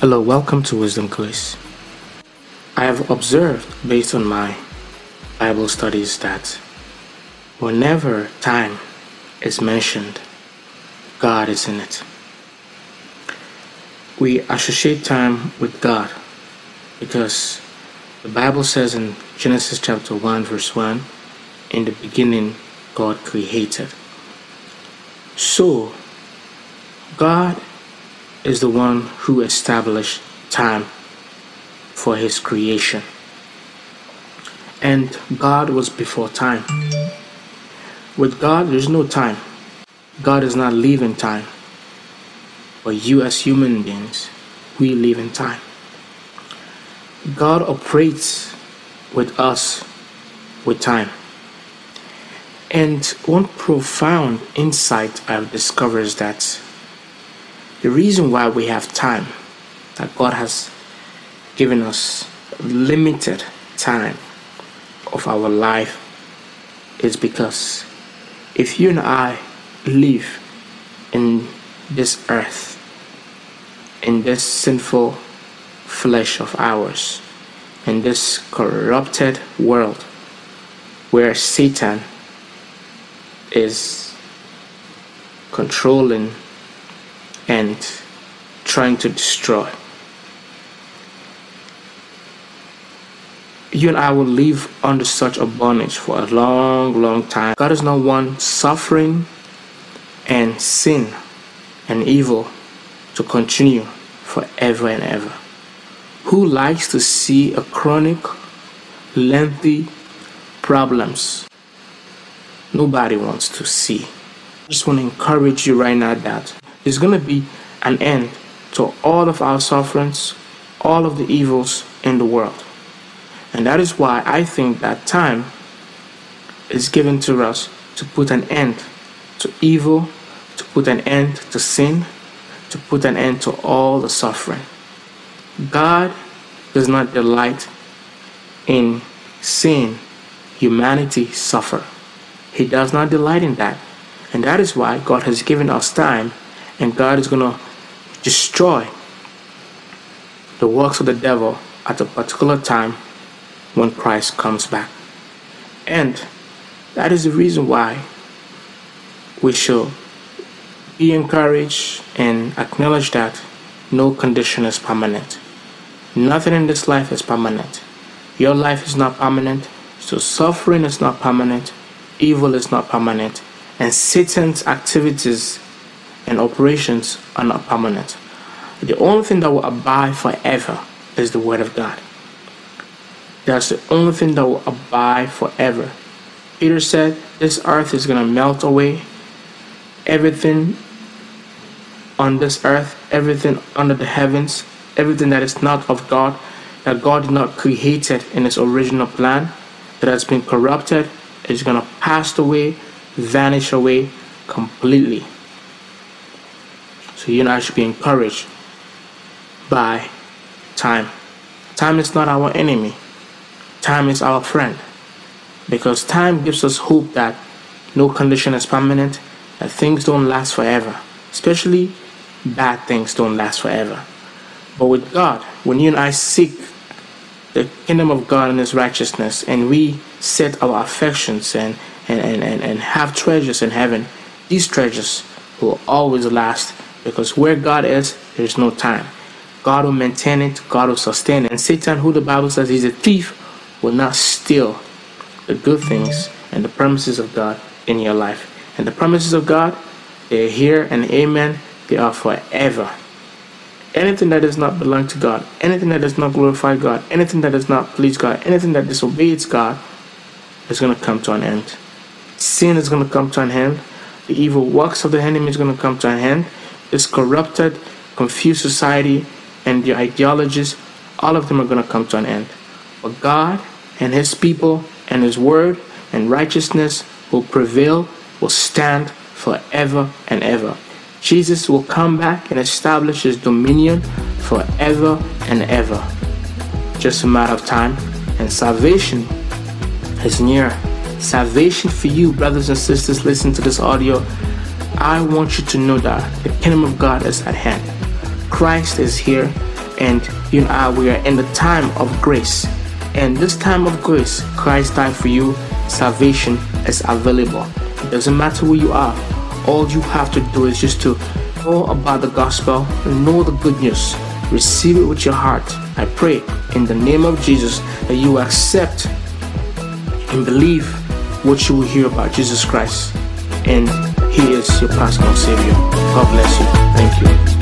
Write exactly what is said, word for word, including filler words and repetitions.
Hello, welcome to Wisdom Quiz. I have observed, based on my Bible studies, that whenever time is mentioned, God is in it. We associate time with God because the Bible says in Genesis chapter one verse one, in the beginning God created. So God is the one who established time for his creation. And God was before time. With God there is no time. God does not live in time. But you as human beings, we live in time. God operates with us with time. And one profound insight I've discovered is that the reason why we have time, that God has given us limited time of our life, is because if you and I live in this earth, in this sinful flesh of ours, in this corrupted world where Satan is controlling and trying to destroy, you and I will live under such a bondage for a long, long time. God is not one suffering and sin and evil to continue forever and ever. Who likes to see a chronic, lengthy problems? Nobody wants to see. I just want to encourage you right now that there's going to be an end to all of our sufferings, all of the evils in the world. And that is why I think that time is given to us to put an end to evil, to put an end to sin, to put an end to all the suffering. God does not delight in seeing humanity suffer. He does not delight in that. And that is why God has given us time, and God is going to destroy the works of the devil at a particular time when Christ comes back. And that is the reason why we should be encouraged and acknowledge that no condition is permanent. Nothing in this life is permanent. Your life is not permanent, so suffering is not permanent, evil is not permanent, and Satan's activities and operations are not permanent. The only thing that will abide forever is the Word of God. That's the only thing that will abide forever. Peter said, this earth is going to melt away. Everything on this earth, everything under the heavens, everything that is not of God, that God did not create it in his original plan, that has been corrupted, is going to pass away, vanish away completely. So you and I should be encouraged by time. Time is not our enemy. Time is our friend, because time gives us hope that no condition is permanent, that things don't last forever, especially bad things don't last forever. But with God, when you and I seek the kingdom of God and his righteousness, and we set our affections and, and, and, and, and have treasures in heaven, these treasures will always last, because where God is, there is no time. God will maintain it, God will sustain it. And Satan, who the Bible says is a thief, will not steal the good things and the promises of God in your life. And the promises of God, they are here and amen, they are forever. Anything that does not belong to God, anything that does not glorify God, anything that does not please God, anything that disobeys God, is going to come to an end. Sin is going to come to an end. The evil works of the enemy is going to come to an end. This corrupted, confused society and the ideologies, all of them are going to come to an end. But God and his people and his word and righteousness will prevail, will stand forever and ever. Jesus will come back and establish his dominion forever and ever. Just a matter of time. And salvation is near. Salvation for you, brothers and sisters, listen to this audio. I want you to know that the kingdom of God is at hand. Christ is here. and you and I, we are in the time of grace. And this time of grace, Christ died for you. Salvation is available. It doesn't matter where you are. All you have to do is just to know about the gospel, know the good news, receive it with your heart. I pray in the name of Jesus that you accept and believe what you will hear about Jesus Christ, and He is your personal Savior. God bless you. Thank you.